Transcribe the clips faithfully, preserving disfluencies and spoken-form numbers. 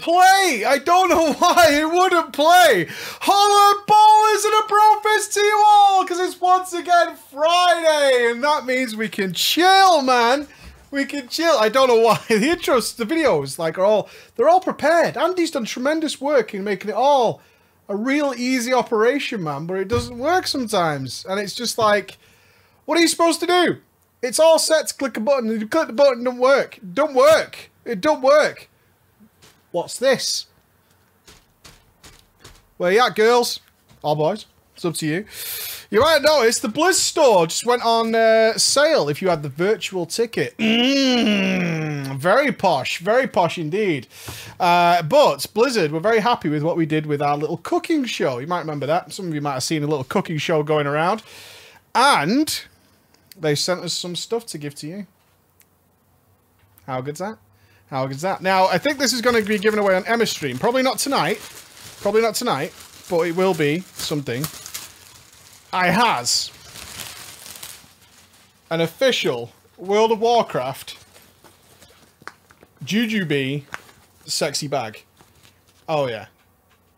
play. I don't know why it wouldn't play. Holla ballers and a bro fist to you all, because it's once again Friday, and that means we can chill, man. We can chill. I don't know why the intros, the videos, like, are all, they're all prepared. Andy's done tremendous work in making it all a real easy operation, man, but it doesn't work sometimes. And it's just like, what are you supposed to do? It's all set to click a button. You click the button, it don't work. It don't work. It don't work. What's this? Where you at, girls? Or boys? It's up to you. You might notice the Blizz store just went on uh, sale if you had the virtual ticket. Mm, very posh. Very posh indeed. Uh, but Blizzard were very happy with what we did with our little cooking show. You might remember that. Some of you might have seen a little cooking show going around. And they sent us some stuff to give to you. How good's that? How good's that? Now, I think this is going to be given away on Emma's stream. Probably not tonight. Probably not tonight. But it will be something. I has an official World of Warcraft Jujubee sexy bag. Oh, yeah.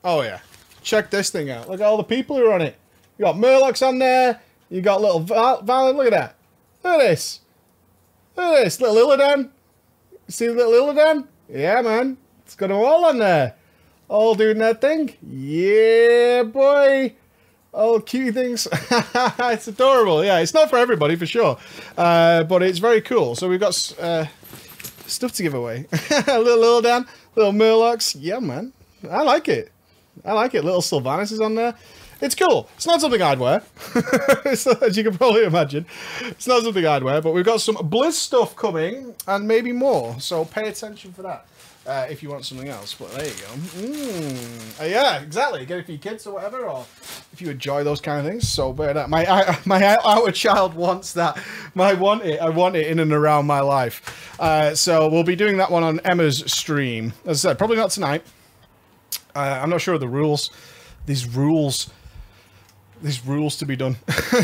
Oh, yeah. Check this thing out. Look at all the people who are on it. You got Murlocs on there. You got little Val, Val look at that. Look at this. Look at this. Little Illidan. See the little Illidan? Yeah, man. It's got them all on there. All doing that thing. Yeah, boy. All cute things. It's adorable. Yeah, it's not for everybody, for sure. Uh, but it's very cool. So we've got uh, stuff to give away. Little Illidan. Little Murlocs. Yeah, man. I like it. I like it. Little Sylvanas is on there. It's cool. It's not something I'd wear, it's not, as you can probably imagine. It's not something I'd wear, but we've got some Blizz stuff coming, and maybe more, so pay attention for that uh, if you want something else. But there you go. Mm. Uh, yeah, exactly. Get it for your kids or whatever, or if you enjoy those kind of things, so bear that. My, I, my outer child wants that. I want it. I want it in and around my life. Uh, so we'll be doing that one on Emma's stream. As I said, probably not tonight. Uh, I'm not sure of the rules. These rules... There's rules to be done.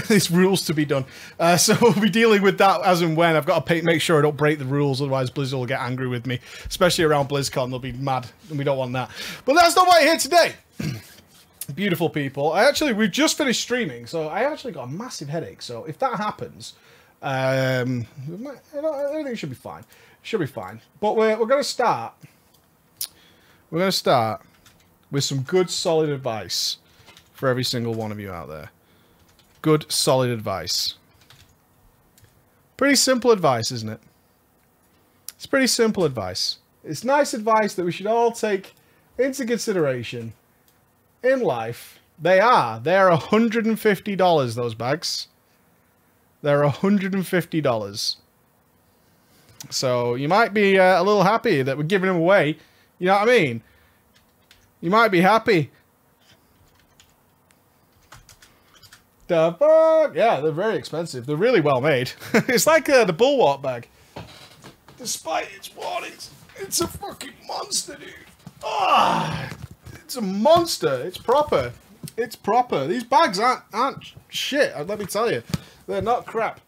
There's rules to be done. Uh, so we'll be dealing with that as and when. I've got to pay, make sure I don't break the rules, otherwise Blizzard will get angry with me. Especially around BlizzCon, they'll be mad, and we don't want that. But that's not why I'm here today. Beautiful people. I actually, we've just finished streaming, so I actually got a massive headache. So if that happens, um, I don't think it should be fine. It should be fine. But we're, we're going to start. We're going to start with some good, solid advice. For every single one of you out there. Good, solid advice. Pretty simple advice, isn't it? It's pretty simple advice. It's nice advice that we should all take into consideration in life. They are. They're one hundred fifty dollars, those bags. They're one hundred fifty dollars. So you might be uh, a little happy that we're giving them away. You know what I mean? You might be happy. The fuck? Yeah, they're very expensive. They're really well made. It's like uh, the Bulwark bag. Despite its warnings, it's a fucking monster, dude. Ah, it's a monster. It's proper. It's proper. These bags aren't aren't shit. Let me tell you, they're not crap.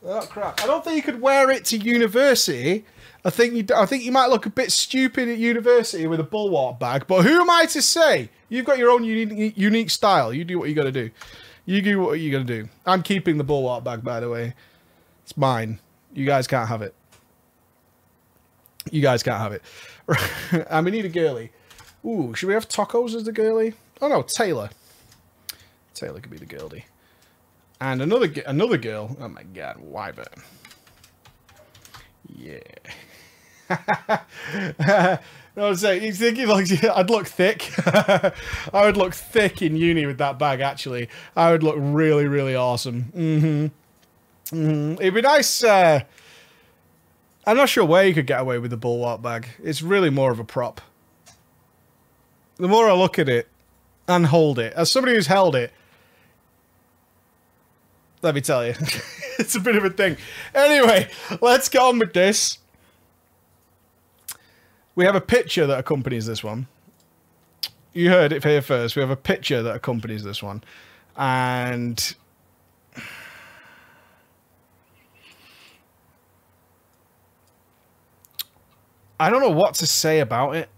They're not crap. I don't think you could wear it to university. I think you. I think you might look a bit stupid at university with a Bulwark bag. But who am I to say? You've got your own unique unique style. You do what you got to do. You do what you're going to do. I'm keeping the Bulwark bag, by the way. It's mine. You guys can't have it. You guys can't have it. And we need a girly. Ooh, should we have Tacos as the girly? Oh, no, Taylor. Taylor could be the girly. And another another girl. Oh, my God, Wyvern. Yeah. uh, no, I'm saying, you think you'd look, I'd look thick. I would look thick in uni with that bag, actually. I would look really, really awesome. Mm-hmm. Mm-hmm. It'd be nice. Uh, I'm not sure where you could get away with the Bulwark bag. It's really more of a prop. The more I look at it and hold it, as somebody who's held it, let me tell you, it's a bit of a thing. Anyway, let's get on with this. We have a picture that accompanies this one. You heard it here first. We have a picture that accompanies this one. And I don't know what to say about it.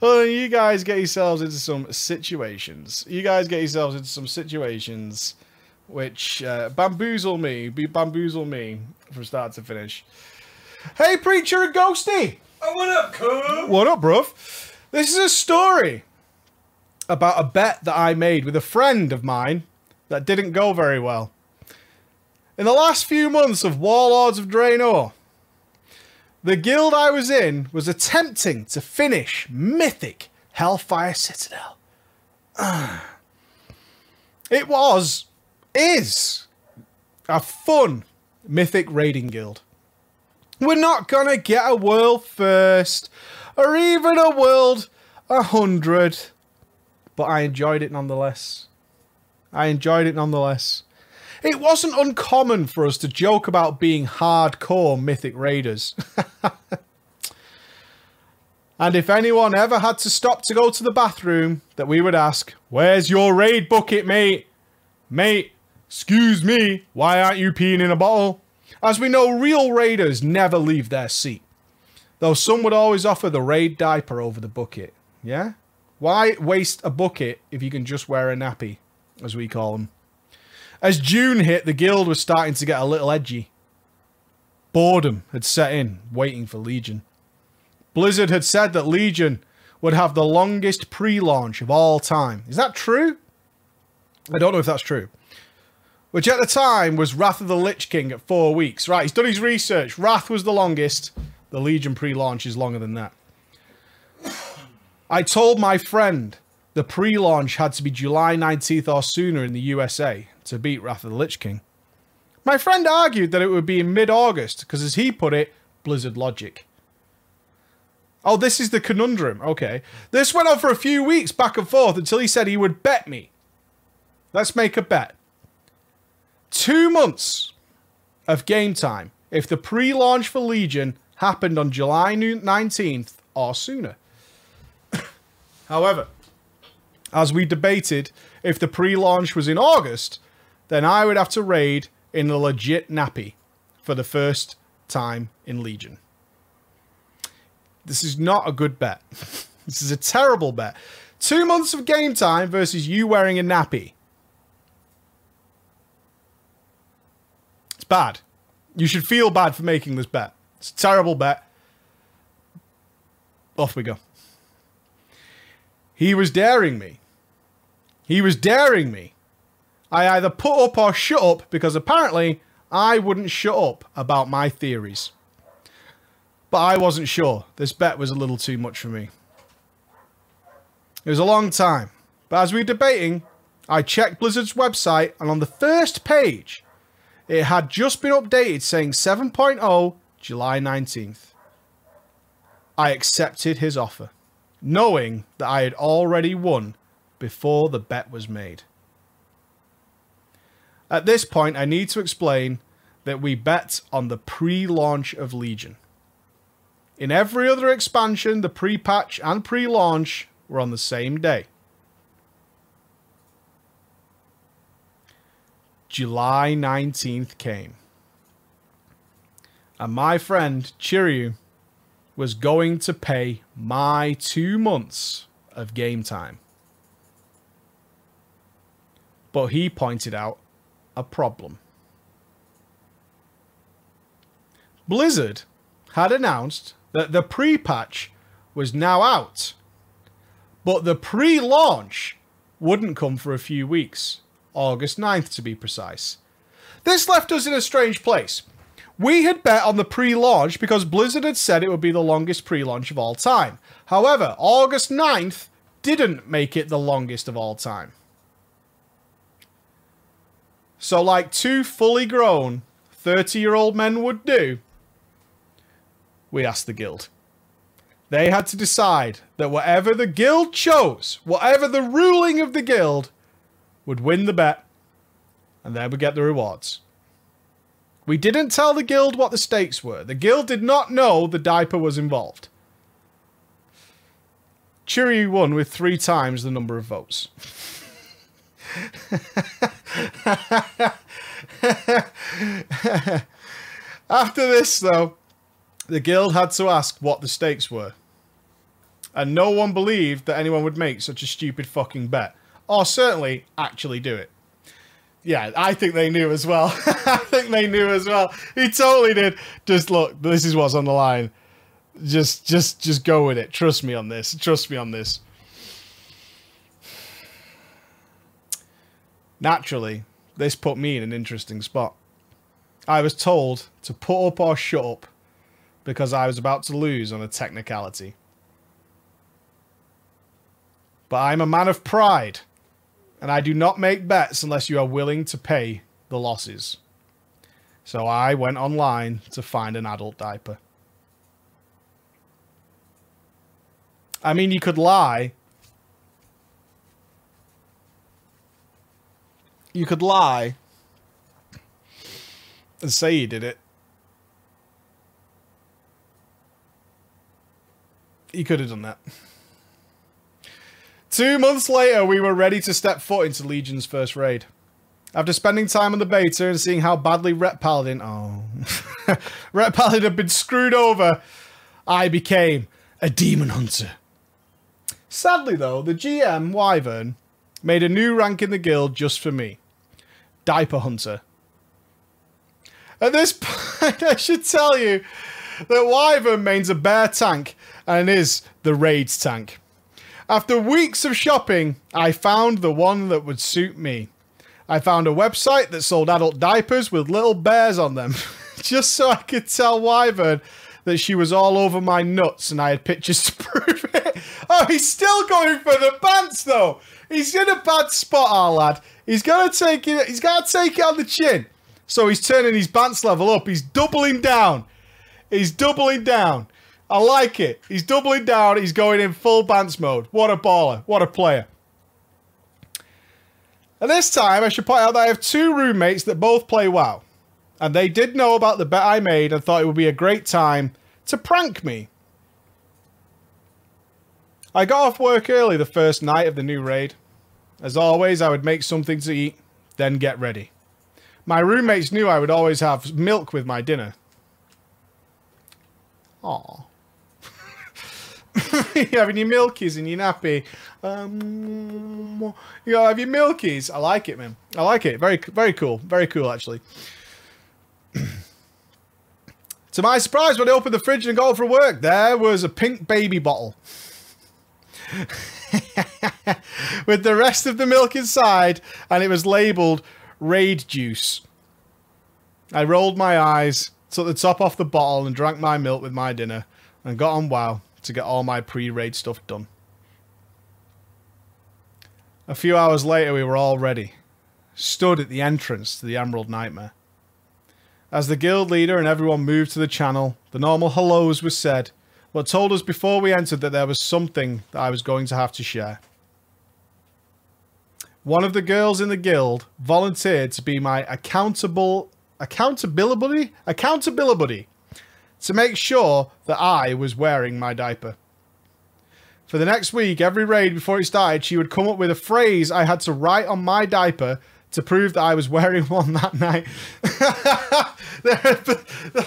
Oh, you guys get yourselves into some situations. You guys get yourselves into some situations which uh, bamboozle me, be bamboozle me from start to finish. Hey, Preacher and Ghosty! Oh, what up, cool? What up, bruv? This is a story about a bet that I made with a friend of mine that didn't go very well. In the last few months of Warlords of Draenor, the guild I was in was attempting to finish Mythic Hellfire Citadel. It was, is, a fun Mythic raiding guild. We're not gonna get a world first, or even a world a hundred, but I enjoyed it nonetheless. I enjoyed it nonetheless. It wasn't uncommon for us to joke about being hardcore Mythic raiders. And if anyone ever had to stop to go to the bathroom, that we would ask, "Where's your raid bucket, mate? Mate, excuse me, why aren't you peeing in a bottle?" As we know, real raiders never leave their seat. Though some would always offer the raid diaper over the bucket. Yeah? Why waste a bucket if you can just wear a nappy, as we call them? As June hit, the guild was starting to get a little edgy. Boredom had set in, waiting for Legion. Blizzard had said that Legion would have the longest pre-launch of all time. Is that true? I don't know if that's true. Which at the time was Wrath of the Lich King at four weeks. Right, he's done his research. Wrath was the longest. The Legion pre-launch is longer than that. I told my friend the pre-launch had to be July nineteenth or sooner in the U S A to beat Wrath of the Lich King. My friend argued that it would be in mid-August because, as he put it, Blizzard logic. Oh, this is the conundrum. Okay. This went on for a few weeks back and forth until he said he would bet me. Let's make a bet. Two months of game time if the pre-launch for Legion happened on July nineteenth or sooner. However, as we debated, if the pre-launch was in August, then I would have to raid in a legit nappy for the first time in Legion. This is not a good bet. This is a terrible bet. Two months of game time versus you wearing a nappy. It's bad. You should feel bad for making this bet. It's a terrible bet. Off we go. He was daring me. He was daring me. I either put up or shut up because apparently I wouldn't shut up about my theories. But I wasn't sure. This bet was a little too much for me. It was a long time. But as we were debating, I checked Blizzard's website and on the first page, it had just been updated saying seven point oh July nineteenth. I accepted his offer, knowing that I had already won before the bet was made. At this point, I need to explain that we bet on the pre-launch of Legion. In every other expansion, the pre-patch and pre-launch were on the same day. July nineteenth came. And my friend, Chiryu, was going to pay my two months of game time. But he pointed out a problem. Blizzard had announced that the pre-patch was now out, but the pre-launch wouldn't come for a few weeks, August ninth to be precise. This left us in a strange place. We had bet on the pre-launch because Blizzard had said it would be the longest pre-launch of all time. However, August ninth didn't make it the longest of all time. So like two fully grown thirty-year-old men would do, we asked the guild. They had to decide that whatever the guild chose, whatever the ruling of the guild, would win the bet, and they would get the rewards. We didn't tell the guild what the stakes were. The guild did not know the diaper was involved. Chiri won with three times the number of votes. After this, though, the guild had to ask what the stakes were. and no one believed that anyone would make such a stupid fucking bet. Or certainly, actually do it. Yeah, I think they knew as well. I think they knew as well. He totally did. Just look, this is what's on the line. Just, just, just go with it. Trust me on this. Trust me on this. Naturally, this put me in an interesting spot. I was told to put up or shut up because I was about to lose on a technicality. But I'm a man of pride, and I do not make bets unless you are willing to pay the losses. So I went online to find an adult diaper. I mean, you could lie. You could lie and say you did it. You could have done that. Two months later, we were ready to step foot into Legion's first raid. After spending time on the beta and seeing how badly Ret Paladin... Oh. Ret Paladin had been screwed over, I became a demon hunter. Sadly, though, the G M, Wyvern, made a new rank in the guild just for me. Diaper Hunter. At this point, I should tell you that Wyvern mains a bear tank and is the raid's tank. After weeks of shopping, I found the one that would suit me. I found a website that sold adult diapers with little bears on them, just so I could tell Wyvern that she was all over my nuts and I had pictures to prove it. Oh, he's still going for the pants, though. He's in a bad spot, our lad. He's going to take it. He's got to take it on the chin. So he's turning his pants level up. He's doubling down. He's doubling down. I like it. He's doubling down. He's going in full bants mode. What a baller. What a player. And this time, I should point out that I have two roommates that both play WoW. And they did know about the bet I made and thought it would be a great time to prank me. I got off work early the first night of the new raid. As always, I would make something to eat, then get ready. My roommates knew I would always have milk with my dinner. Aww. You're having your milkies and your nappy. Um, you gotta have your milkies. I like it, man. I like it. Very, very cool. Very cool, actually. To my surprise, when I opened the fridge and got up for work, there was a pink baby bottle. With the rest of the milk inside, and it was labelled Raid Juice. I rolled my eyes, took the top off the bottle, and drank my milk with my dinner, and got on WoW to get all my pre-raid stuff done. A few hours later, we were all ready, stood at the entrance to the Emerald Nightmare. As the guild leader and everyone moved to the channel, the normal hellos were said, but told us before we entered that there was something that I was going to have to share. One of the girls in the guild volunteered to be my accountable, accountability, accountability, to make sure that I was wearing my diaper. For the next week, every raid before it started, she would come up with a phrase I had to write on my diaper to prove that I was wearing one that night. I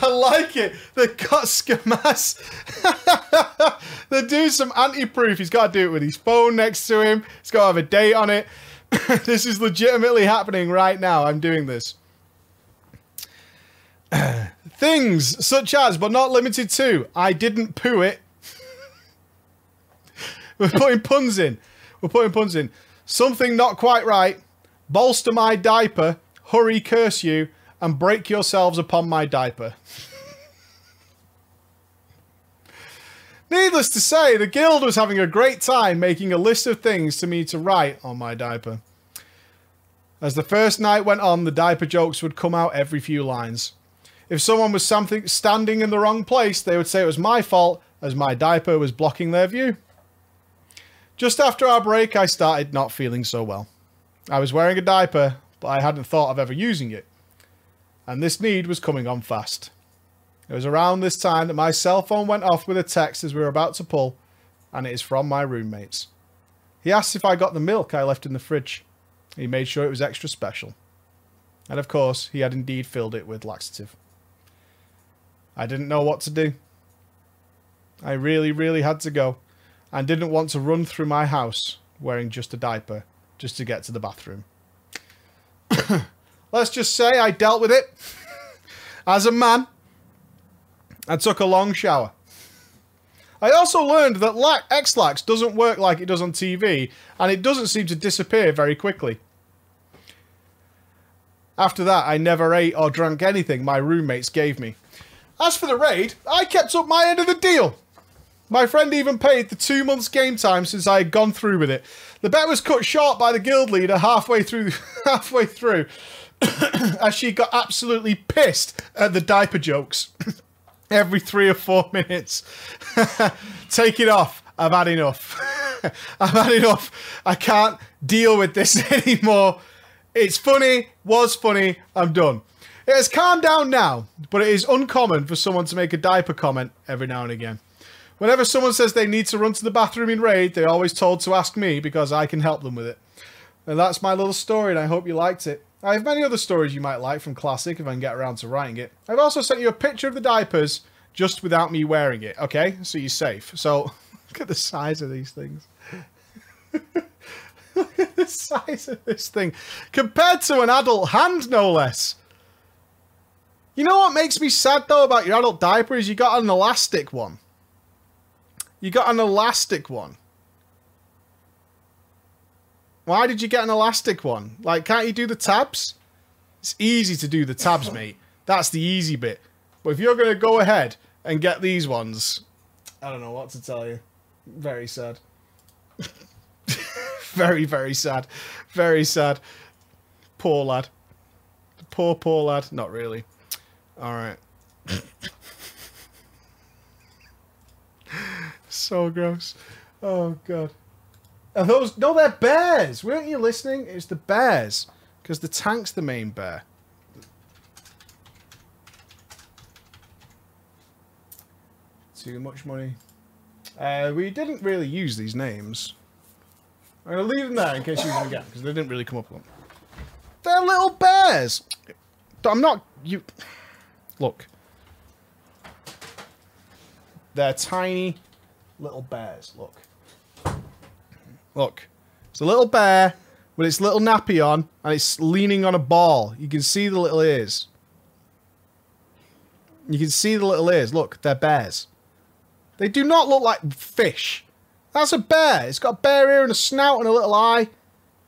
like it. The Koskamas. They do some anti-proof. He's got to do it with his phone next to him. He's got to have a date on it. This is legitimately happening right now. I'm doing this. Things such as, but not limited to, I didn't poo it. We're putting puns in. We're putting puns in. Something not quite right. Bolster my diaper, hurry, curse you, and break yourselves upon my diaper. Needless to say, the guild was having a great time making a list of things to me to write on my diaper. As the first night went on, the diaper jokes would come out every few lines. If someone was something standing in the wrong place, they would say it was my fault, as my diaper was blocking their view. Just after our break, I started not feeling so well. I was wearing a diaper, but I hadn't thought of ever using it. And this need was coming on fast. It was around this time that my cell phone went off with a text as we were about to pull, and it is from my roommates. He asked if I got the milk I left in the fridge. He made sure it was extra special. And of course, he had indeed filled it with laxative. I didn't know what to do. I really, really had to go. and didn't want to run through my house wearing just a diaper just to get to the bathroom. Let's just say I dealt with it as a man and took a long shower. I also learned that Ex-Lax doesn't work like it does on T V, and it doesn't seem to disappear very quickly. After that, I never ate or drank anything my roommates gave me. As for the raid, I kept up my end of the deal. My friend even paid the two months game time since I had gone through with it. The bet was cut short by the guild leader halfway through, halfway through, as she got absolutely pissed at the diaper jokes. Every three or four minutes. Take it off. I've had enough. I've had enough. I can't deal with this anymore. It's funny. Was funny. I'm done. It has calmed down now, but it is uncommon for someone to make a diaper comment every now and again. Whenever someone says they need to run to the bathroom in raid, they're always told to ask me because I can help them with it. And that's my little story, and I hope you liked it. I have many other stories you might like from Classic if I can get around to writing it. I've also sent you a picture of the diapers just without me wearing it, okay? So you're safe. So, look at the size of these things. Look at the size of this thing. Compared to an adult hand, no less. You know what makes me sad, though, about your adult diaper is you got an elastic one. You got an elastic one. Why did you get an elastic one? Like, can't you do the tabs? It's easy to do the tabs, mate. That's the easy bit. But if you're going to go ahead and get these ones, I don't know what to tell you. Very sad. Very, very sad. Very sad. Poor lad. Poor, poor lad. Not really. All right. So gross. Oh, God. Are those... No, they're bears. Weren't you listening? It's the bears. Because the tank's the main bear. Too much money. Uh, we didn't really use these names. I'm going to leave them there in case you use them again. Because they didn't really come up with them. They're little bears. I'm not... You... Look. They're tiny little bears. Look. Look, it's a little bear with its little nappy on, and it's leaning on a ball. You can see the little ears. You can see the little ears. Look, they're bears. They do not look like fish. That's a bear. It's got a bear ear and a snout and a little eye.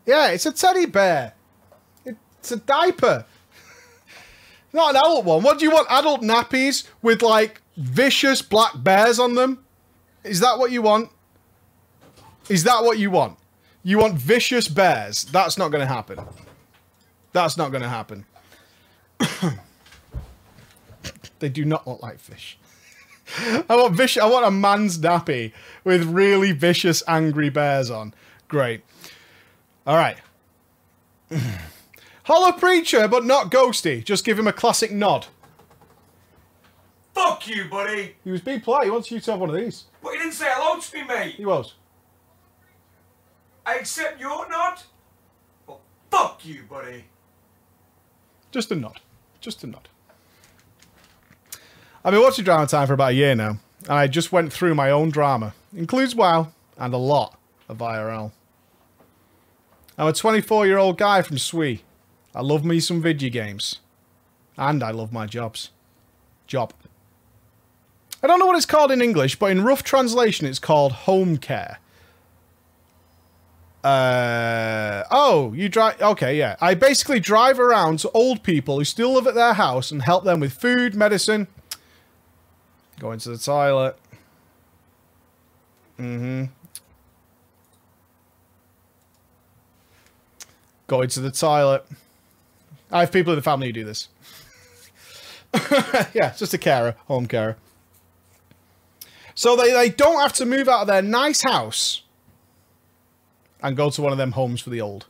Yeah, it's a teddy bear. It's a diaper. Not an adult one. What do you want? Adult nappies with, like, vicious black bears on them? Is that what you want? Is that what you want? You want vicious bears? That's not going to happen. That's not going to happen. They do not look like fish. I want vicious. I want a man's nappy with really vicious, angry bears on. Great. All right. Hollow preacher, but not ghosty. Just give him a classic nod. Fuck you, buddy. He was being polite. He wants you to have one of these. But he didn't say hello to me, mate. He was. I accept your nod, but fuck you, buddy. Just a nod. Just a nod. I've been watching Drama Time for about a year now, and I just went through my own drama. Includes WoW and a lot of I R L. I'm a twenty-four-year-old guy from Swee. I love me some video games. And I love my jobs. Job. I don't know what it's called in English, but in rough translation it's called home care. Uh, oh, you drive... Okay, yeah. I basically drive around to old people who still live at their house and help them with food, medicine. Going to the toilet. Mm-hmm. Going to the toilet. I have people in the family who do this. Yeah, it's just a carer. Home carer. So they, they don't have to move out of their nice house and go to one of them homes for the old.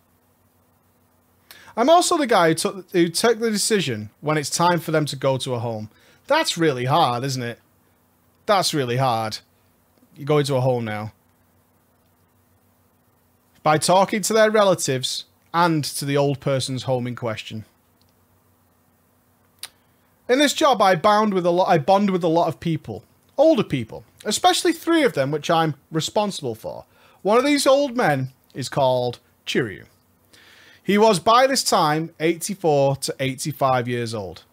I'm also the guy who took, who took the decision when it's time for them to go to a home. That's really hard, isn't it? That's really hard. You're going to a home now. By talking to their relatives and to the old person's home in question. In this job, I bond with a lot, I bond with a lot of people. Older people Especially three of them, which I'm responsible for. One of these old men is called Chiryu. He was, by this time, eighty-four to eighty-five years old.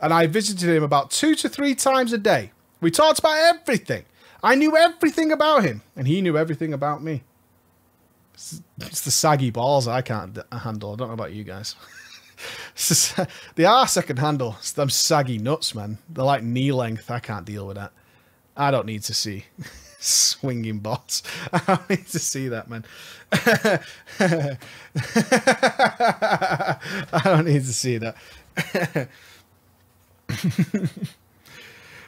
And I visited him about two to three times a day. We talked about everything. I knew everything about him, and he knew everything about me. It's, it's the saggy balls I can't d handle. I don't know about you guys. It's just, they are second handle. It's them saggy nuts, man. They're like knee length. I can't deal with that. I don't need to see swinging balls. I don't need to see that, man. I don't need to see that.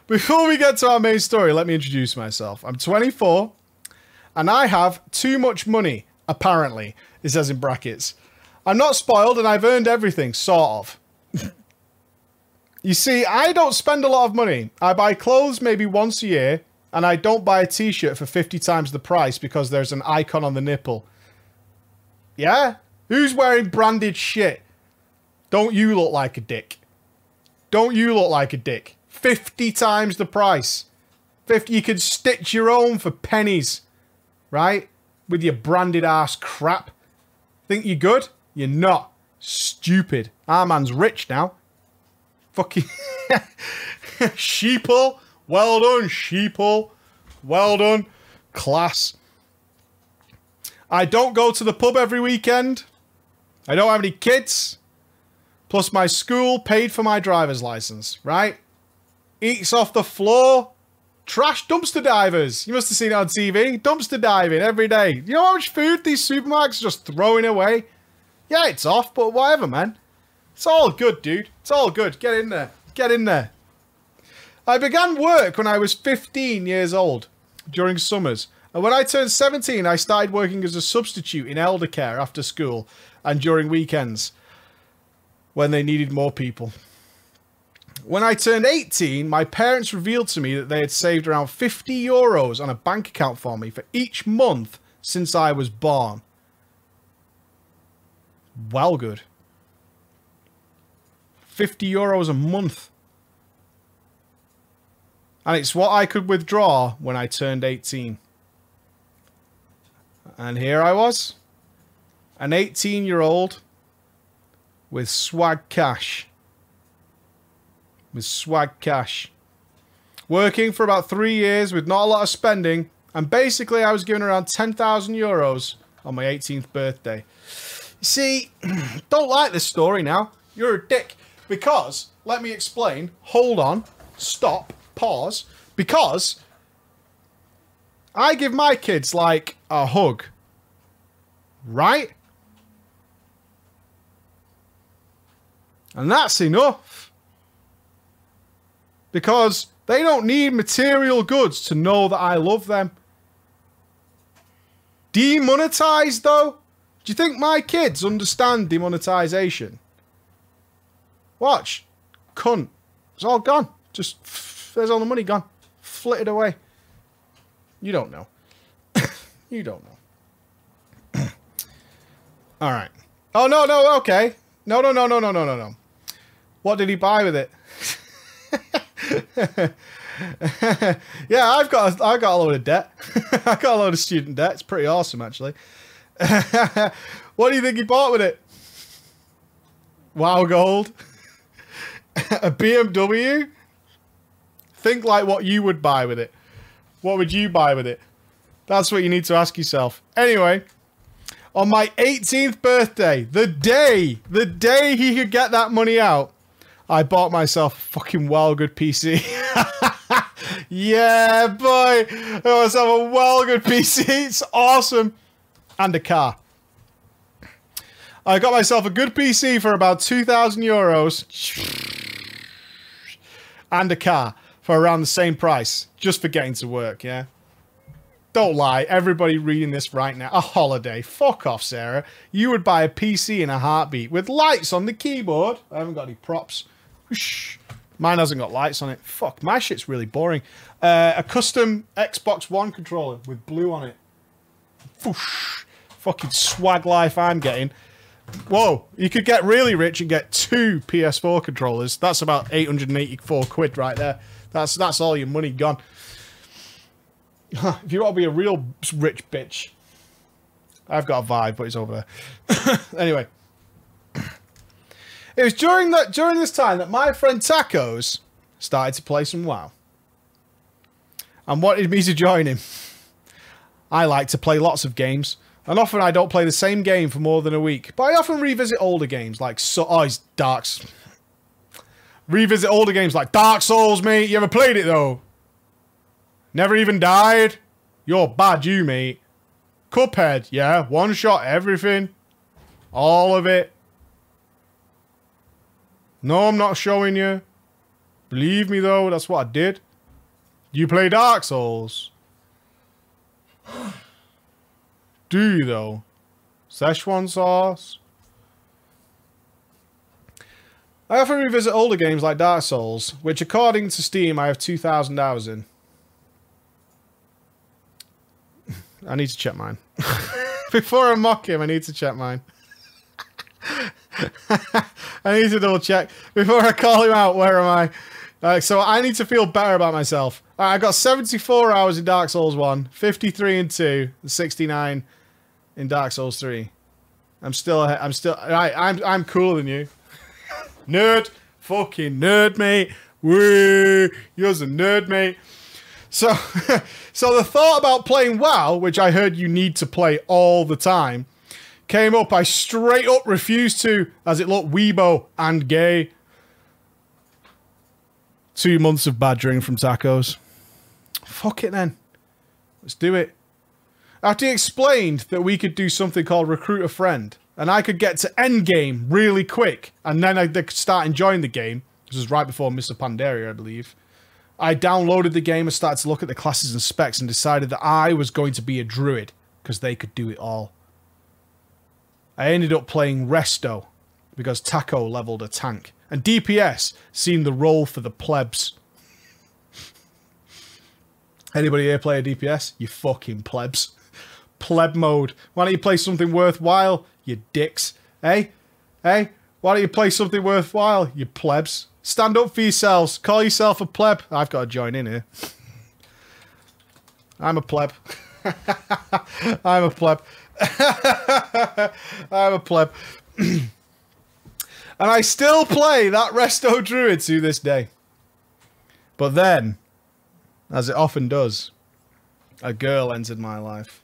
Before we get to our main story, let me introduce myself. I'm twenty-four, and I have too much money, apparently. It says in brackets. I'm not spoiled, and I've earned everything, sort of. You see, I don't spend a lot of money. I buy clothes maybe once a year, and I don't buy a t-shirt for fifty times the price because there's an icon on the nipple. Yeah? Who's wearing branded shit? Don't you look like a dick? Don't you look like a dick? fifty times the price. fifty, you could stitch your own for pennies, right? With your branded ass crap. Think you're good? You're not. Stupid. Our man's rich now. Fucking sheeple. Well done, sheeple. Well done, class. I don't go to the pub every weekend. I don't have any kids. Plus my school paid for my driver's license, right? Eats off the floor. Trash dumpster divers. You must have seen it on T V. Dumpster diving every day. You know how much food these supermarkets are just throwing away? Yeah, it's off, but whatever, man. It's all good, dude. It's all good. Get in there. Get in there. I began work when I was fifteen years old during summers. And when I turned seventeen, I started working as a substitute in elder care after school and during weekends when they needed more people. When I turned eighteen, my parents revealed to me that they had saved around fifty euros on a bank account for me for each month since I was born. Well good. fifty euros a month. And it's what I could withdraw when I turned eighteen. And here I was. An eighteen-year-old with swag cash. With swag cash. Working for about three years with not a lot of spending, and basically I was given around ten thousand euros on my eighteenth birthday. You see, don't like this story now. You're a dick. Because, let me explain, hold on, stop, pause, because I give my kids, like, a hug. Right? And that's enough. Because they don't need material goods to know that I love them. Demonetized, though? Do you think my kids understand demonetization? Watch. Cunt. It's all gone. Just, there's all the money gone. Flitted away. You don't know. You don't know. Alright. Oh, no, no, okay. No, no, no, no, no, no, no, no. What did he buy with it? Yeah, I've got a, I got a load of debt. I got a load of student debt. It's pretty awesome, actually. What do you think he bought with it? Wow gold. A B M W. Think like what you would buy with it. What would you buy with it? That's what you need to ask yourself. Anyway, on my eighteenth birthday, the day, the day he could get that money out, I bought myself a fucking well good P C. Yeah, boy. I bought myself a well good P C. It's awesome. And a car. I got myself a good P C for about two thousand euros. And a car for around the same price. Just for getting to work, yeah? Don't lie. Everybody reading this right now. A holiday. Fuck off, Sarah. You would buy a P C in a heartbeat with lights on the keyboard. I haven't got any props. Whoosh. Mine hasn't got lights on it. Fuck, my shit's really boring. Uh, a custom Xbox One controller with blue on it. Whoosh. Fucking swag life I'm getting. Whoa, you could get really rich and get two P S four controllers. That's about eight hundred eighty-four quid right there. That's that's all your money gone. If you want to be a real rich bitch. I've got a vibe, but it's over there. Anyway. It was during that during this time that my friend Tacos started to play some WoW. And wanted me to join him. I like to play lots of games. And often I don't play the same game for more than a week. But I often revisit older games like... So oh, it's Dark Souls. Revisit older games like Dark Souls, mate. You ever played it, though? Never even died? You're bad, you, mate. Cuphead, yeah. One shot, everything. All of it. No, I'm not showing you. Believe me, though. That's what I did. You play Dark Souls. Do you, though? Szechuan sauce? I often revisit older games like Dark Souls, which according to Steam, I have two thousand hours in. I need to check mine. Before I mock him, I need to check mine. I need to double check. Before I call him out, where am I? Uh, so I need to feel better about myself. All right, I got seventy-four hours in Dark Souls one, fifty-three in two, and sixty-nine in Dark Souls three. I'm still, I'm still, right, I'm, I'm cooler than you. Nerd. Fucking nerd, mate. Woo. You're a nerd, mate. So, so the thought about playing WoW, which I heard you need to play all the time, came up. I straight up refused to, as it looked weebo and gay. Two months of badgering from Tacos. Fuck it then. Let's do it. After he explained that we could do something called recruit a friend, and I could get to endgame really quick, and then I could start enjoying the game. This was right before Mists of Pandaria, I believe. I downloaded the game and started to look at the classes and specs and decided that I was going to be a druid, because they could do it all. I ended up playing Resto, because Taco leveled a tank. And D P S seemed the role for the plebs. Anybody here play a D P S? You fucking plebs. Pleb mode. Why don't you play something worthwhile, you dicks? Hey? Hey? Why don't you play something worthwhile, you plebs? Stand up for yourselves. Call yourself a pleb. I've got to join in here. I'm a pleb. I'm a pleb. I'm a pleb. And I still play that Resto Druid to this day. But then, as it often does, a girl entered my life.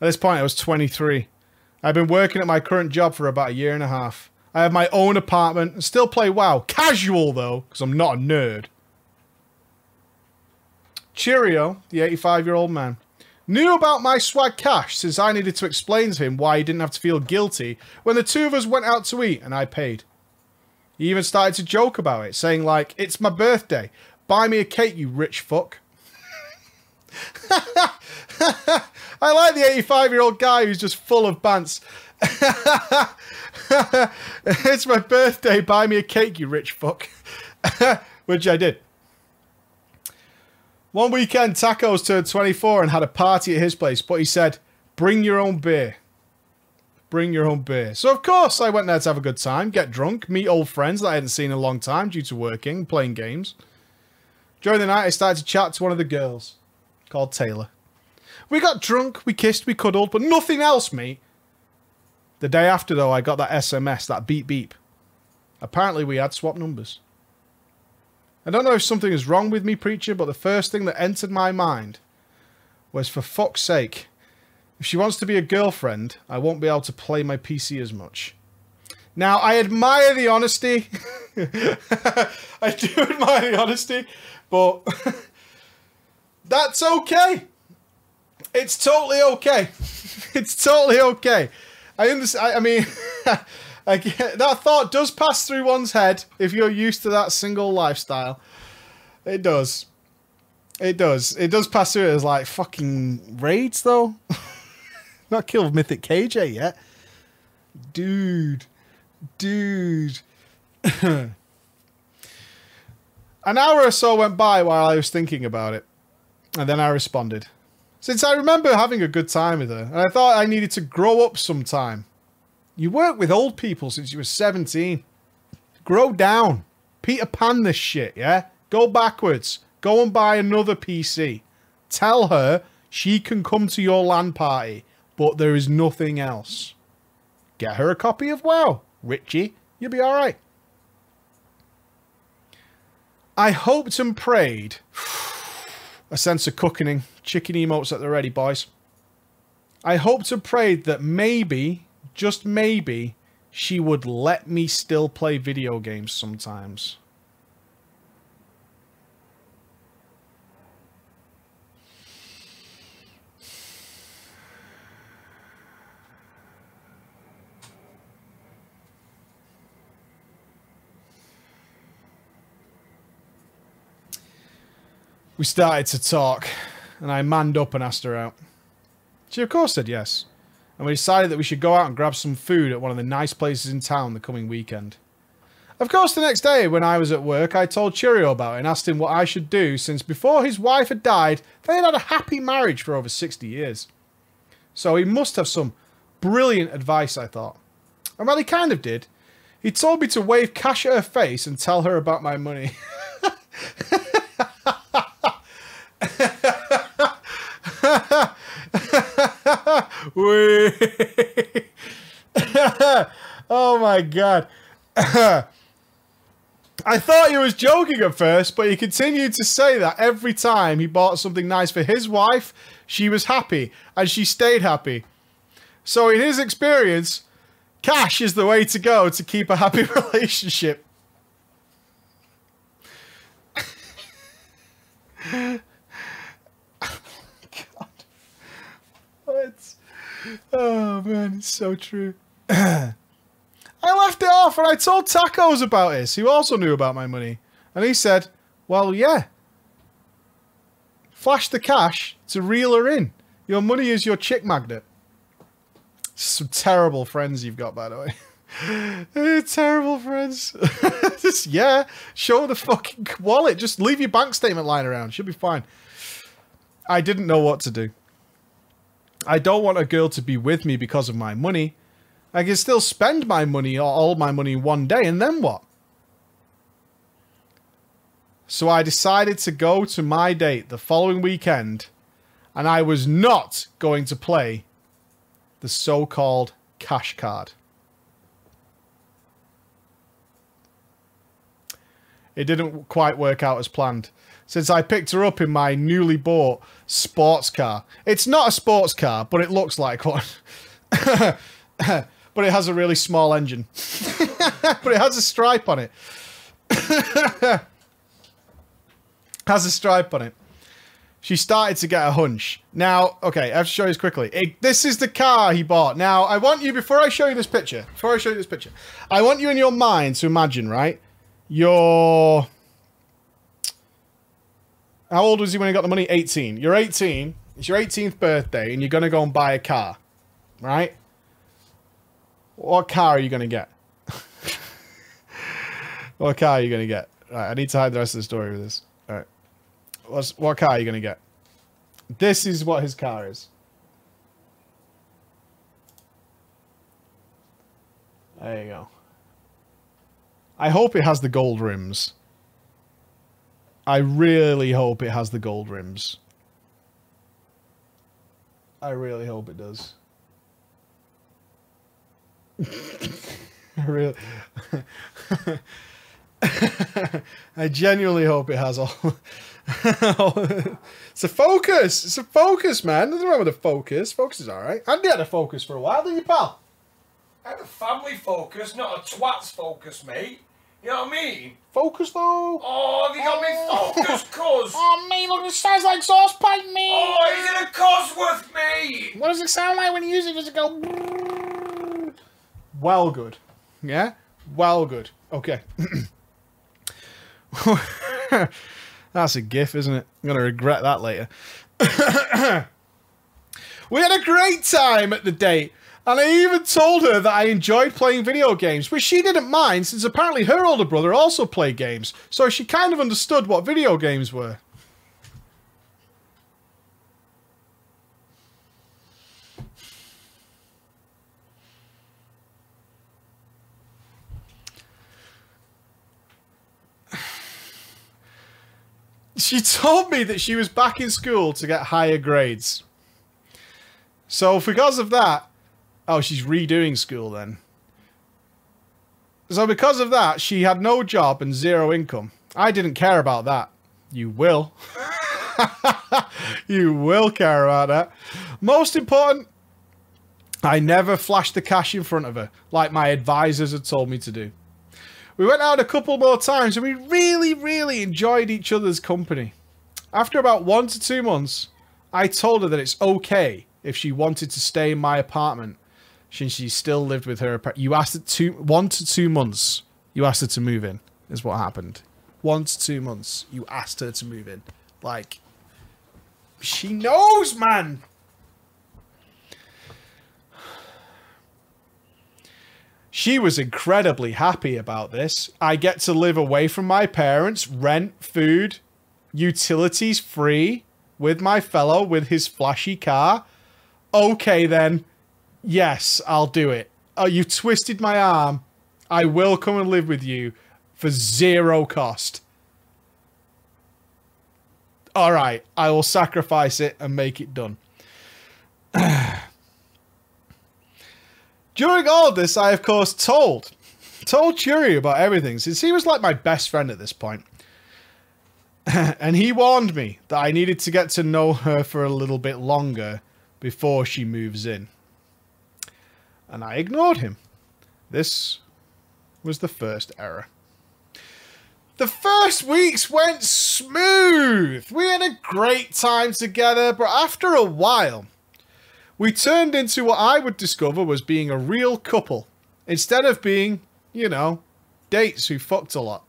At this point, I was twenty-three. I've been working at my current job for about a year and a half. I have my own apartment and still play WoW. Casual, though, because I'm not a nerd. Chiryu, the eighty-five-year-old man, knew about my swag cash since I needed to explain to him why he didn't have to feel guilty when the two of us went out to eat and I paid. He even started to joke about it, saying, like, it's my birthday. Buy me a cake, you rich fuck. I like the eighty-five-year-old guy who's just full of bants. It's my birthday, buy me a cake, you rich fuck. Which I did. One weekend, Tacos turned twenty-four and had a party at his place, but he said, bring your own beer. Bring your own beer. So, of course, I went there to have a good time, get drunk, meet old friends that I hadn't seen in a long time due to working, playing games. During the night, I started to chat to one of the girls, called Taylor. We got drunk, we kissed, we cuddled, but nothing else, mate. The day after, though, I got that S M S, that beep beep. Apparently, we had swapped numbers. I don't know if something is wrong with me, preacher, but the first thing that entered my mind was, for fuck's sake, if she wants to be a girlfriend, I won't be able to play my P C as much. Now, I admire the honesty. I do admire the honesty, but that's okay. It's totally okay. It's totally okay. I understand. I mean, I get, that thought does pass through one's head if you're used to that single lifestyle. It does. It does. It does pass through. It's like fucking raids, though. Not killed Mythic K J yet, dude. Dude. An hour or so went by while I was thinking about it, and then I responded. Since I remember having a good time with her, and I thought I needed to grow up sometime. You work with old people since you were seventeen. Grow down. Peter Pan this shit, yeah? Go backwards. Go and buy another P C. Tell her she can come to your LAN party, but there is nothing else. Get her a copy of WoW, Richie. You'll be all right. I hoped and prayed. A sense of cookening. Chicken emotes at the ready, boys. I hoped and prayed that maybe, just maybe, she would let me still play video games sometimes. We started to talk, and I manned up and asked her out. She of course said yes, and we decided that we should go out and grab some food at one of the nice places in town the coming weekend. Of course, the next day when I was at work, I told Chiryu about it and asked him what I should do, since before his wife had died, they had had a happy marriage for over sixty years. So he must have some brilliant advice, I thought. And well, he kind of did. He told me to wave cash at her face and tell her about my money. Oh my god. I thought he was joking at first, but he continued to say that every time he bought something nice for his wife, she was happy, and she stayed happy. So in his experience, cash is the way to go to keep a happy relationship. Oh man, it's so true. I left it off and I told Tacos about this, who also knew about my money. And he said, well, yeah. Flash the cash to reel her in. Your money is your chick magnet. Some terrible friends you've got, by the way. Terrible friends. Just, yeah, show the fucking wallet. Just leave your bank statement lying around. She'll be fine. I didn't know what to do. I don't want a girl to be with me because of my money. I can still spend my money or all my money one day, and then what? So I decided to go to my date the following weekend, and I was not going to play the so-called cash card. It didn't quite work out as planned, since I picked her up in my newly bought sports car. It's not a sports car, but it looks like one. But it has a really small engine. But it has a stripe on it. Has a stripe on it. She started to get a hunch. Now, okay, I have to show you this quickly. It, this is the car he bought. Now, I want you, before I show you this picture, before I show you this picture, I want you in your mind to imagine, right? Your... How old was he when he got the money? eighteen. You're eighteen. It's your eighteenth birthday, and you're going to go and buy a car. Right? What car are you going to get? What car are you going to get? Right, I need to hide the rest of the story with this. All right. What's, what car are you going to get? This is what his car is. There you go. I hope it has the gold rims. I really hope it has the gold rims. I really hope it does. I really... I genuinely hope it has all... It's a Focus! It's a Focus, man! Nothing wrong with a Focus. Focus is alright. Andy had a Focus for a while, didn't you, pal? I had a family Focus, not a twat's Focus, mate. You know what I mean? Focus though. Oh, they got oh. me focused, cuz. Oh, mate, look, it sounds like sauce pipe, mate. Oh, he's in a Cosworth, mate. What does it sound like when you use it? Does it go? Brrr? Well, good. Yeah? Well, good. Okay. That's a gif, isn't it? I'm going to regret that later. We had a great time at the date. And I even told her that I enjoyed playing video games, which she didn't mind, since apparently her older brother also played games, so she kind of understood what video games were. She told me that she was back in school to get higher grades. So because of that... Oh, she's redoing school then. So because of that, she had no job and zero income. I didn't care about that. You will. You will care about that. Most important, I never flashed the cash in front of her, like my advisors had told me to do. We went out a couple more times and we really, really enjoyed each other's company. After about one to two months, I told her that it's okay if she wanted to stay in my apartment since she still lived with her. You asked her two, one to two months. You asked her to move in, is what happened. One to two months. You asked her to move in. Like, she knows, man. She was incredibly happy about this. I get to live away from my parents, rent, food, utilities free, with my fellow, with his flashy car. Okay then, yes, I'll do it. Oh, you twisted my arm. I will come and live with you for zero cost. All right, I will sacrifice it and make it done. During all of this, I, of course, told, told Chiri about everything, since he was like my best friend at this point. And he warned me that I needed to get to know her for a little bit longer before she moves in. And I ignored him. This was the first error. The first weeks went smooth. We had a great time together, but after a while... we turned into what I would discover was being a real couple, instead of being, you know, dates who fucked a lot.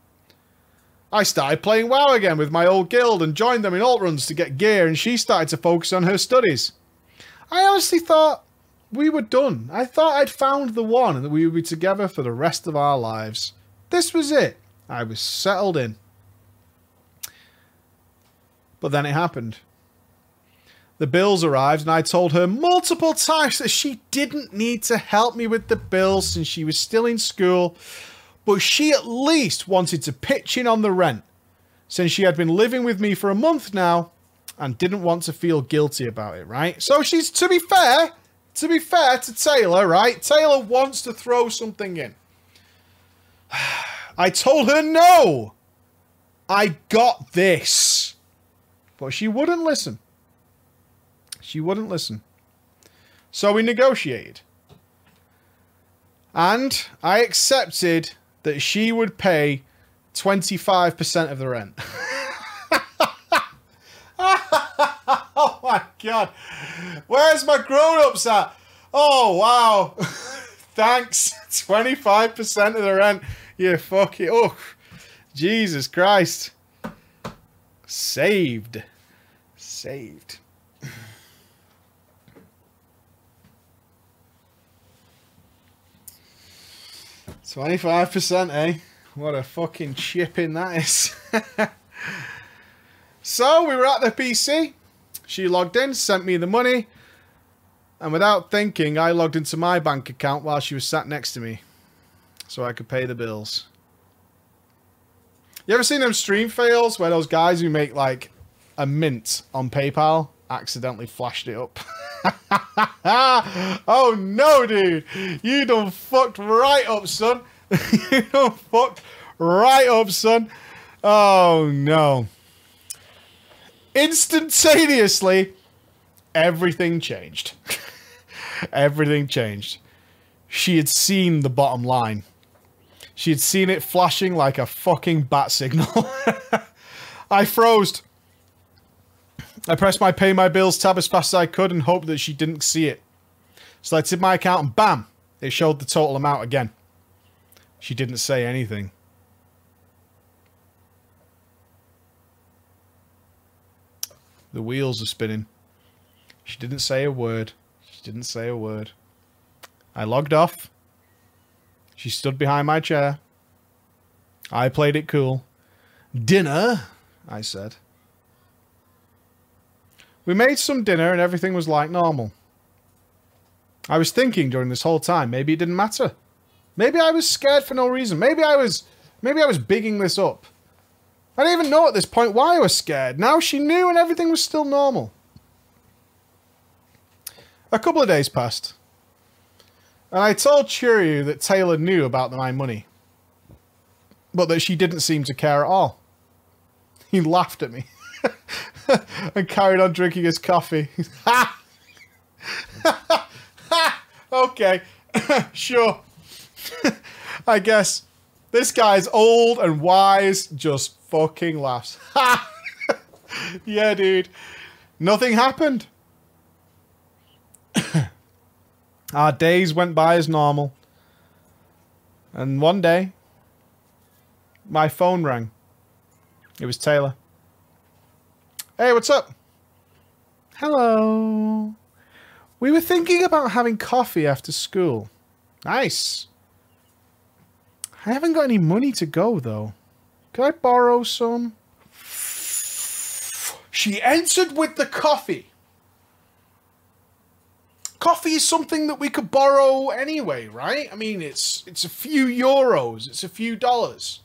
I started playing WoW again with my old guild and joined them in alt runs to get gear, and she started to focus on her studies. I honestly thought we were done. I thought I'd found the one and that we would be together for the rest of our lives. This was it. I was settled in. But then it happened. The bills arrived and I told her multiple times that she didn't need to help me with the bills since she was still in school, but she at least wanted to pitch in on the rent since she had been living with me for a month now and didn't want to feel guilty about it, right? So she's, to be fair, to be fair to Taylor, right? Taylor wants to throw something in. I told her no, I got this, but she wouldn't listen. She wouldn't listen. So we negotiated. And I accepted that she would pay twenty-five percent of the rent. Oh my God. Where's my grown-ups at? Oh, wow. Thanks. twenty-five percent of the rent. You fucking... oh, Jesus Christ. Saved. Saved. twenty-five percent, eh? What a fucking chipping that is. So, we were at the P C. She logged in, sent me the money. And without thinking, I logged into my bank account while she was sat next to me. So I could pay the bills. You ever seen them stream fails where those guys who make, like, a mint on PayPal accidentally flashed it up? Oh no, dude, you done fucked right up, son. You done fucked right up, son. Oh no. Instantaneously, everything changed. Everything changed. She had seen the bottom line. She had seen it flashing like a fucking bat signal. I froze. I pressed my pay my bills tab as fast as I could and hoped that she didn't see it. Selected my account and bam, it showed the total amount again. She didn't say anything. The wheels are spinning. She didn't say a word. She didn't say a word. I logged off. She stood behind my chair. I played it cool. Dinner, I said. We made some dinner and everything was like normal. I was thinking during this whole time, maybe it didn't matter. Maybe I was scared for no reason. Maybe I was, maybe I was bigging this up. I didn't even know at this point why I was scared. Now she knew and everything was still normal. A couple of days passed. And I told Chiryu that Taylor knew about my money. But that she didn't seem to care at all. He laughed at me. And carried on drinking his coffee. Ha! Ha! Ha! Okay. Sure. I guess. This guy's old and wise, just fucking laughs. Ha! Yeah, dude. Nothing happened. Our days went by as normal. And one day, my phone rang. It was Taylor. Hey, what's up? Hello. We were thinking about having coffee after school. Nice. I haven't got any money to go, though. Can I borrow some? She answered with the coffee. Coffee is something that we could borrow anyway, right? I mean, it's it's a few euros. It's a few dollars.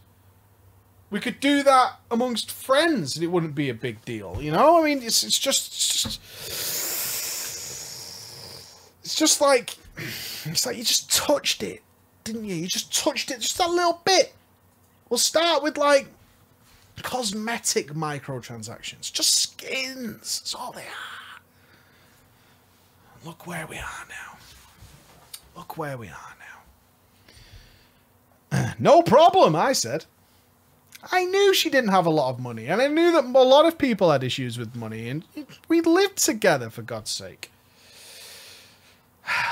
We could do that amongst friends, and it wouldn't be a big deal, you know? I mean, it's, it's just... It's just, it's just like... It's like you just touched it. Didn't you? You just touched it just a little bit. We'll start with like cosmetic microtransactions, just skins. That's all they are. Look where we are now. Look where we are now. No problem, I said. I knew she didn't have a lot of money, and I knew that a lot of people had issues with money, and we lived together, for God's sake.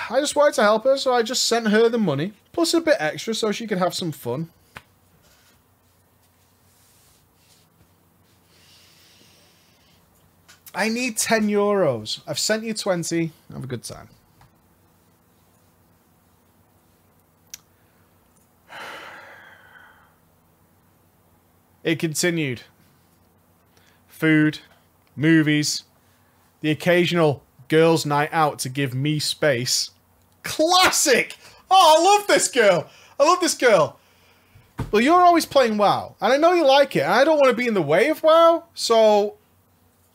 I just wanted to help her, so I just sent her the money. Plus a bit extra so she could have some fun. I need ten euros. I've sent you twenty. Have a good time. It continued. Food, movies, the occasional girls' night out to give me space. Classic! Oh, I love this girl! I love this girl! Well, you're always playing WoW, and I know you like it, and I don't want to be in the way of WoW, so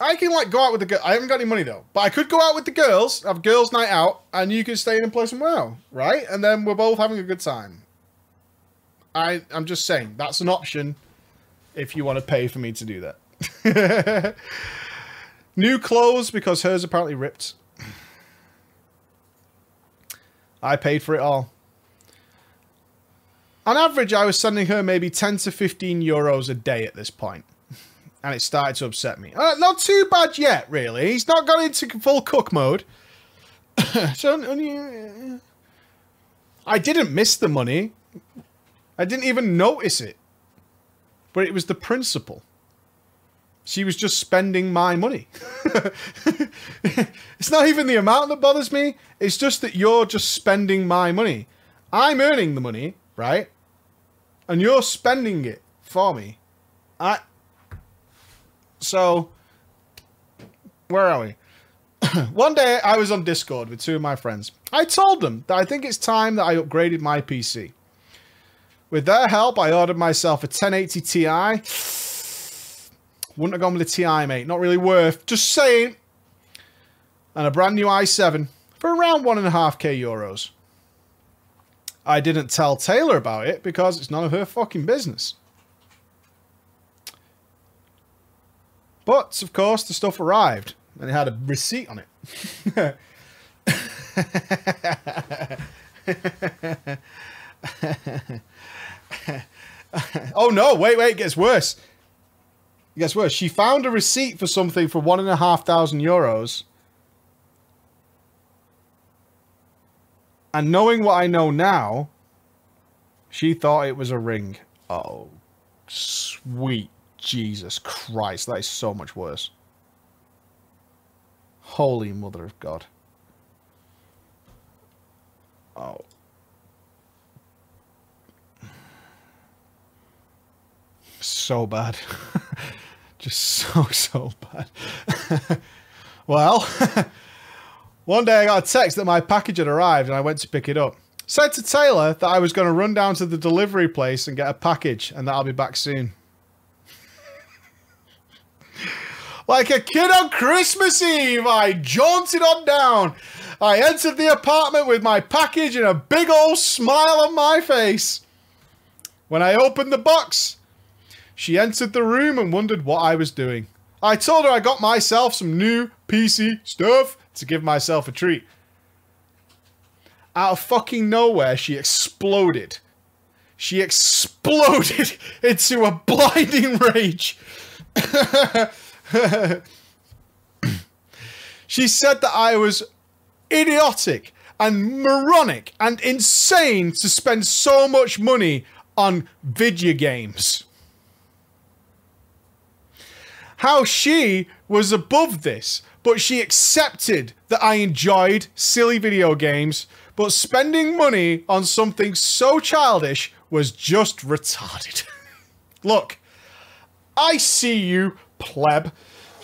I can, like, go out with the girl. I haven't got any money, though, but I could go out with the girls, have girls' night out, and you can stay in and play some WoW, right? And then we're both having a good time. I, I'm just saying, that's an option if you want to pay for me to do that. New clothes, because hers apparently ripped. I paid for it all. On average, I was sending her maybe ten to fifteen euros a day at this point. And it started to upset me. Uh, not too bad yet, really. He's not gone into full cook mode. I didn't miss the money. I didn't even notice it. But it was the principle. She was just spending my money. It's not even the amount that bothers me. It's just that you're just spending my money. I'm earning the money, right? And you're spending it for me. I. So, where are we? One day I was on Discord with two of my friends. I told them that I think it's time that I upgraded my P C. With their help, I ordered myself a ten eighty Ti. Wouldn't have gone with a Ti, mate. Not really worth. Just saying. And a brand new i seven for around one and a half K euros. I didn't tell Taylor about it because it's none of her fucking business. But, of course, the stuff arrived. And it had a receipt on it. Oh, no. Wait, wait. It gets worse. Guess what? She found a receipt for something for one and a half thousand euros. And knowing what I know now, she thought it was a ring. Oh, sweet Jesus Christ. That is so much worse. Holy Mother of God. Oh. So bad. Just so, so bad. Well, one day I got a text that my package had arrived and I went to pick it up. Said to Taylor that I was going to run down to the delivery place and get a package and that I'll be back soon. Like a kid on Christmas Eve, I jaunted on down. I entered the apartment with my package and a big old smile on my face. When I opened the box, she entered the room and wondered what I was doing. I told her I got myself some new P C stuff to give myself a treat. Out of fucking nowhere, she exploded. She exploded into a blinding rage. She said that I was idiotic and moronic and insane to spend so much money on video games. How she was above this, but she accepted that I enjoyed silly video games, but spending money on something so childish was just retarded. Look, I see you, pleb,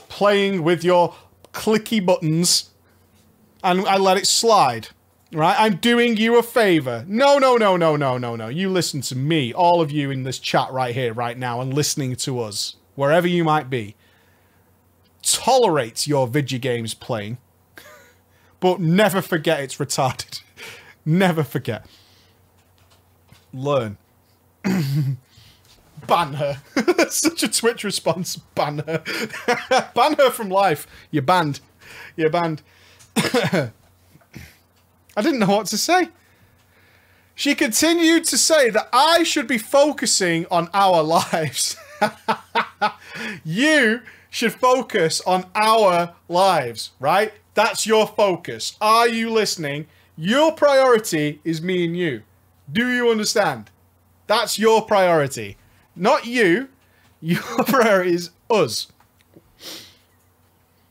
playing with your clicky buttons, and I let it slide, right? I'm doing you a favor. No, no, no, no, no, no, no. You listen to me, all of you in this chat right here, right now, and listening to us, wherever you might be. Tolerate your video games playing, but never forget it's retarded. Never forget. Learn. Ban her. Such a Twitch response. Ban her. Ban her from life. You're banned. You're banned. I didn't know what to say. She continued to say that I should be focusing on our lives. You should focus on our lives, right? That's your focus. Are you listening? Your priority is me and you. Do you understand? That's your priority. Not you. Your priority is us.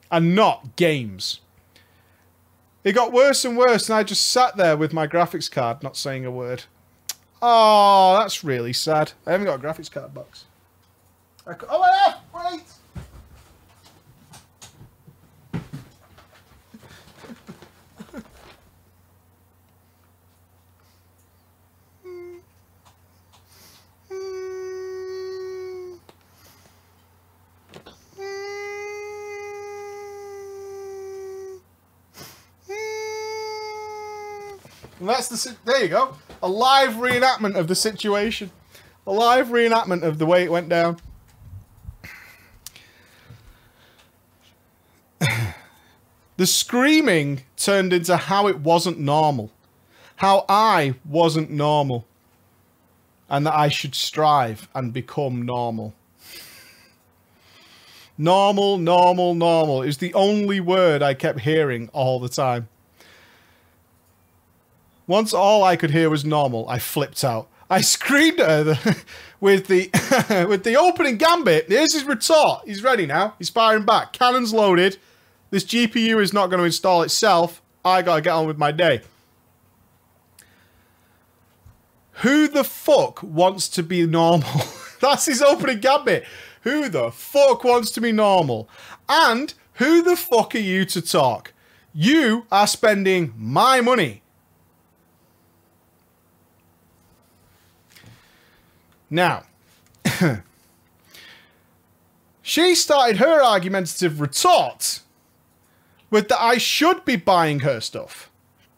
And not games. It got worse and worse, and I just sat there with my graphics card, not saying a word. Oh, that's really sad. I haven't got a graphics card box. I c oh, I have! Wait! And that's the, there you go. A live reenactment of the situation. A live reenactment of the way it went down. The screaming turned into how it wasn't normal. How I wasn't normal. And that I should strive and become normal. Normal, normal, normal is the only word I kept hearing all the time. Once all I could hear was normal, I flipped out. I screamed at her the, with the with the opening gambit. Here's his retort. He's ready now. He's firing back. Cannon's loaded. This G P U is not going to install itself. I gotta get on with my day. Who the fuck wants to be normal? That's his opening gambit. Who the fuck wants to be normal? And who the fuck are you to talk? You are spending my money. Now, she started her argumentative retort with that I should be buying her stuff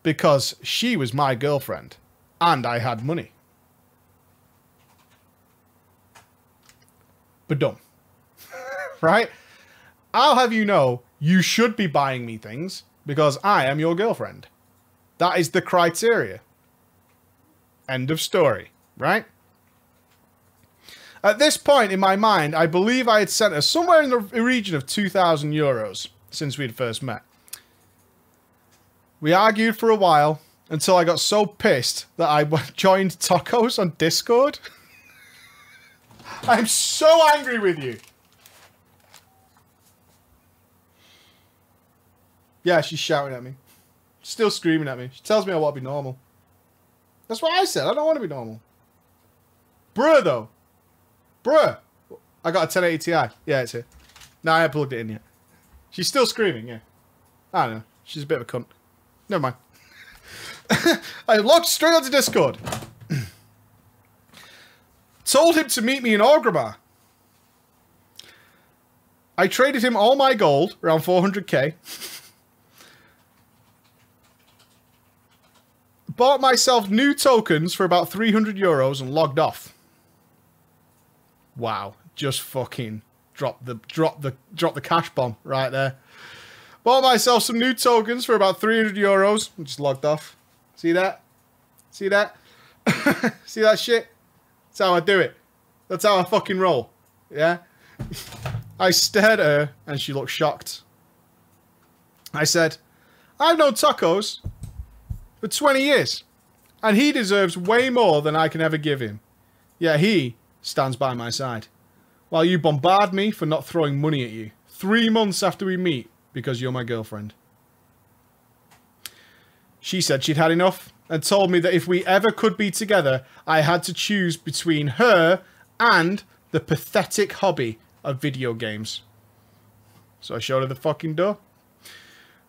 because she was my girlfriend and I had money. But dumb. Right? I'll have you know you should be buying me things because I am your girlfriend. That is the criteria. End of story. Right? At this point in my mind, I believe I had sent her somewhere in the region of two thousand euros since we had first met. We argued for a while until I got so pissed that I joined Tacos on Discord. I'm so angry with you. Yeah, she's shouting at me. Still screaming at me. She tells me I want to be normal. That's what I said. I don't want to be normal. Bruh, though. Bruh, I got a ten eighty Ti. Yeah, it's here. No, I haven't plugged it in yet. She's still screaming, yeah. I don't know. She's a bit of a cunt. Never mind. I logged straight onto Discord. Told him to meet me in Orgrimmar. I traded him all my gold, around four hundred K. Bought myself new tokens for about three hundred euros and logged off. Wow, just fucking drop the drop the drop the cash bomb right there. Bought myself some new tokens for about three hundred euros and just logged off. See that? See that? See that shit? That's how I do it. That's how I fucking roll. Yeah? I stared at her and she looked shocked. I said, I've known Tacos for twenty years and he deserves way more than I can ever give him. Yeah, he stands by my side while you bombard me for not throwing money at you three months after we meet because you're my girlfriend. She said she'd had enough and told me that if we ever could be together, I had to choose between her and the pathetic hobby of video games. So I showed her the fucking door.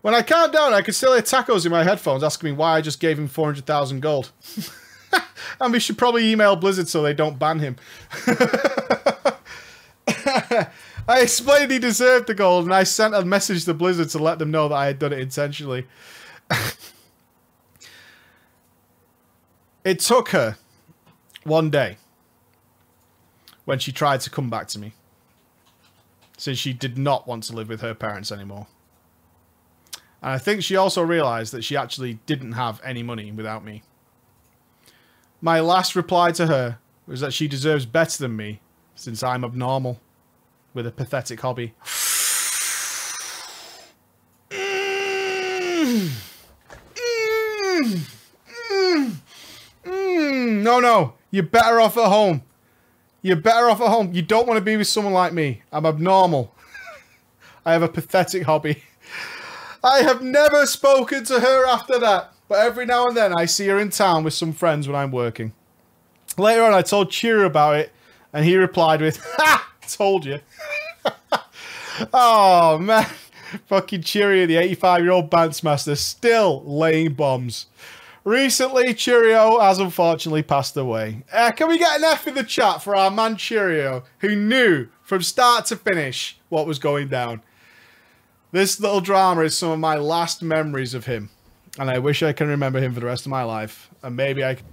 When I calmed down, I could still hear Tacos in my headphones asking me why I just gave him four hundred thousand gold. And we should probably email Blizzard so they don't ban him. I explained he deserved the gold and I sent a message to Blizzard to let them know that I had done it intentionally. It took her one day when she tried to come back to me, since she did not want to live with her parents anymore. And I think she also realised that she actually didn't have any money without me. My last reply to her was that she deserves better than me, since I'm abnormal, with a pathetic hobby. Mm. Mm. Mm. Mm. No, no, you're better off at home. You're better off at home. You don't want to be with someone like me. I'm abnormal. I have a pathetic hobby. I have never spoken to her after that, but every now and then I see her in town with some friends when I'm working. Later on, I told Chiri about it, and he replied with, ha! Told you. Oh, man. Fucking Chiri, the eighty-five-year-old dance master, still laying bombs. Recently, Chiryu has unfortunately passed away. Uh, can we get an F in the chat for our man Chiryu, who knew from start to finish what was going down? This little drama is some of my last memories of him, and I wish I can remember him for the rest of my life. And maybe I can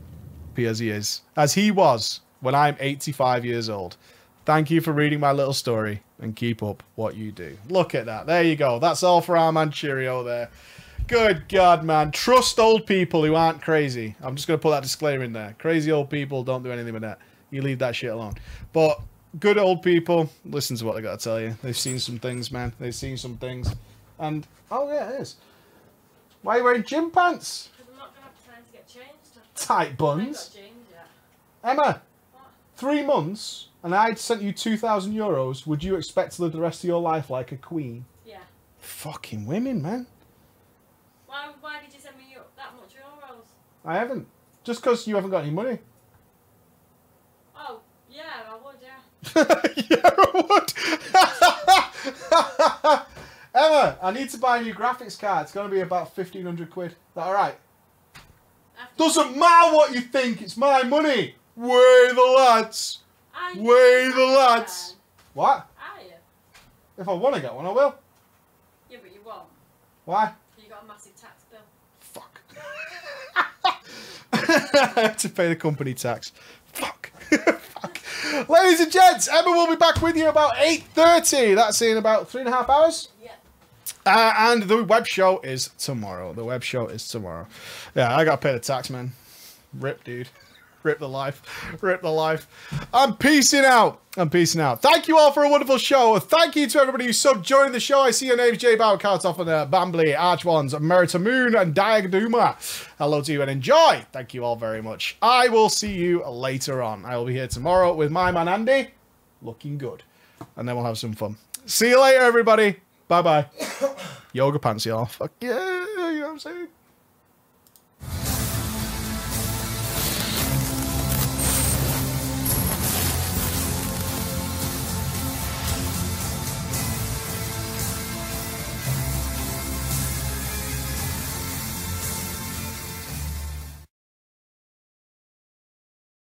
be as he is, as he was when I'm eighty-five years old. Thank you for reading my little story, and keep up what you do. Look at that. There you go. That's all for our man Chiryu there. Good God, man. Trust old people who aren't crazy. I'm just going to put that disclaimer in there. Crazy old people don't do anything with that. You leave that shit alone. But good old people, listen to what they got to tell you. They've seen some things, man. They've seen some things. And, oh, yeah, it is. Why are you wearing gym pants? Because I'm not going to have time to get changed. Tight buns. I ain't got jeans yet. Emma, what? Three months and I'd sent you two thousand euros. Would you expect to live the rest of your life like a queen? Yeah. Fucking women, man. Why, why did you send me that much euros? I haven't. Just because you haven't got any money. Oh, yeah, I would, yeah. Yeah, I would. Emma, I need to buy a new graphics card. It's going to be about fifteen hundred quid. Is that all right? After Doesn't matter what you think. It's my money. Way the lads. Way the lads. Then. What? Are you? If I want to get one, I will. Yeah, but you won't. Why? You got a massive tax bill. Fuck. I have to pay the company tax. Fuck. Fuck. Ladies and gents, Emma will be back with you about eight thirty. That's in about three and a half hours. Yeah. Uh, and the web show is tomorrow. The web show is tomorrow. Yeah, I got to pay the tax, man. Rip, dude. Rip the life. Rip the life. I'm peacing out. I'm peacing out. Thank you all for a wonderful show. Thank you to everybody who subbed during the show. I see your names. Jay Bow, Kartoff, and uh, Bambly, Archwands, Merita Moon, and Diagnuma. Hello to you and enjoy. Thank you all very much. I will see you later on. I will be here tomorrow with my man Andy. Looking good. And then we'll have some fun. See you later, everybody. Bye-bye. Yoga pants, y'all. Fuck yeah. You know what I'm saying?